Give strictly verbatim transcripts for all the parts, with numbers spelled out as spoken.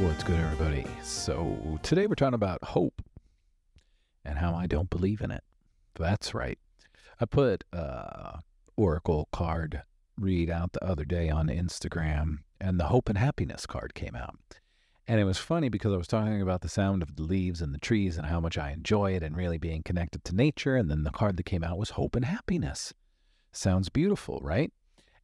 What's good, everybody? So today we're talking about hope and how I don't believe in it. That's right. I put a oracle card read out the other day on Instagram, and the hope and happiness card came out. And it was funny because I was talking about the sound of the leaves and the trees and how much I enjoy it and really being connected to nature. And then the card that came out was hope and happiness. Sounds beautiful, right?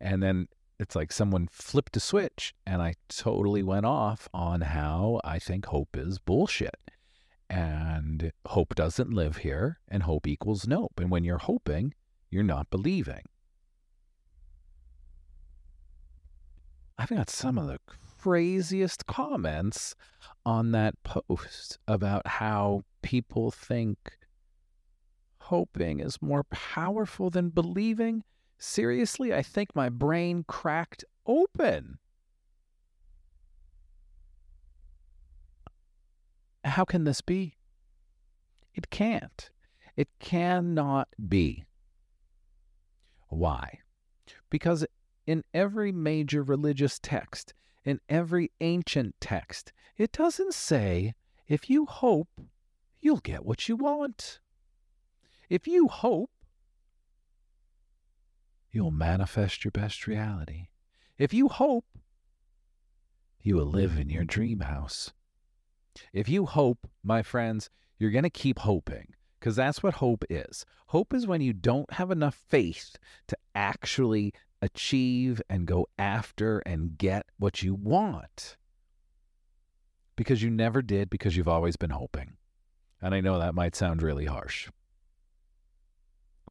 And then it's like someone flipped a switch, and I totally went off on how I think hope is bullshit. And hope doesn't live here, and hope equals nope. And when you're hoping, you're not believing. I've got some of the craziest comments on that post about how people think hoping is more powerful than believing. Seriously, I think my brain cracked open. How can this be? It can't. It cannot be. Why? Because in every major religious text, in every ancient text, it doesn't say, if you hope, you'll get what you want. If you hope, you'll manifest your best reality. If you hope, you will live in your dream house. If you hope, my friends, you're going to keep hoping, because that's what hope is. Hope is when you don't have enough faith to actually achieve and go after and get what you want, because you never did, because you've always been hoping. And I know that might sound really harsh,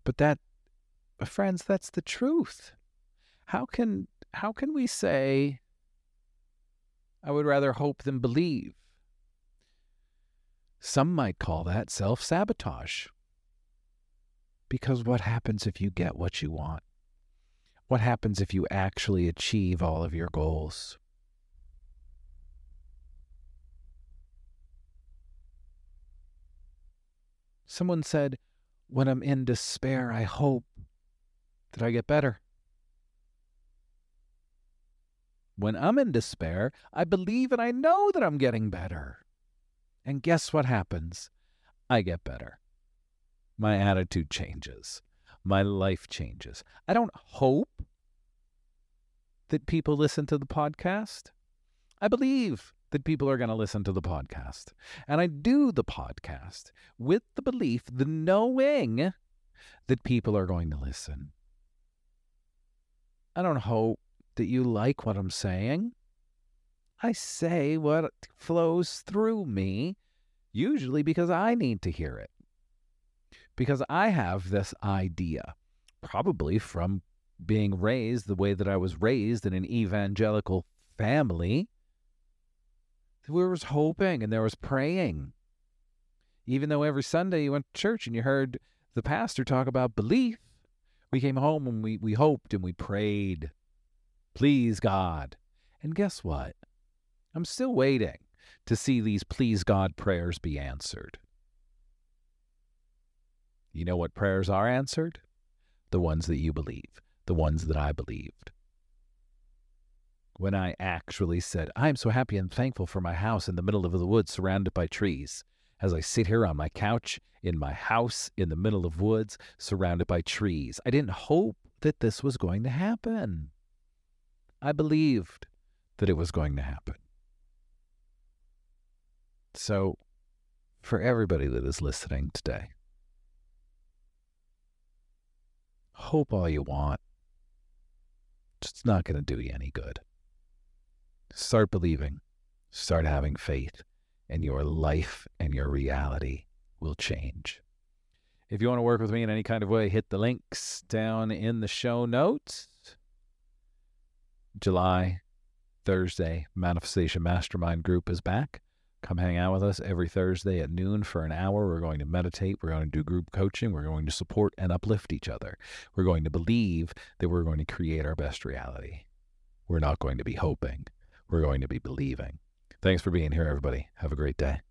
but that, friends, that's the truth. How can, how can we say, I would rather hope than believe? Some might call that self-sabotage, because what happens if you get what you want? What happens if you actually achieve all of your goals? Someone said, when I'm in despair, I hope that I get better. When I'm in despair, I believe and I know that I'm getting better. And guess what happens? I get better. My attitude changes. My life changes. I don't hope that people listen to the podcast. I believe that people are going to listen to the podcast. And I do the podcast with the belief, the knowing that people are going to listen. I don't hope that you like what I'm saying. I say what flows through me, usually because I need to hear it. Because I have this idea, probably from being raised the way that I was raised in an evangelical family, there was hoping and there was praying. Even though every Sunday you went to church and you heard the pastor talk about belief, we came home and we, we hoped and we prayed. Please, God. And guess what? I'm still waiting to see these please, God prayers be answered. You know what prayers are answered? The ones that you believe, the ones that I believed. When I actually said, I am so happy and thankful for my house in the middle of the woods surrounded by trees, as I sit here on my couch in my house in the middle of woods surrounded by trees. I didn't hope that this was going to happen. I believed that it was going to happen. So, for everybody that is listening today, hope all you want. It's not going to do you any good. Start believing. Start having faith. And your life and your reality will change. If you want to work with me in any kind of way, hit the links down in the show notes. July, Thursday, Manifestation Mastermind Group is back. Come hang out with us every Thursday at noon for an hour. We're going to meditate. We're going to do group coaching. We're going to support and uplift each other. We're going to believe that we're going to create our best reality. We're not going to be hoping. We're going to be believing. Thanks for being here, everybody. Have a great day.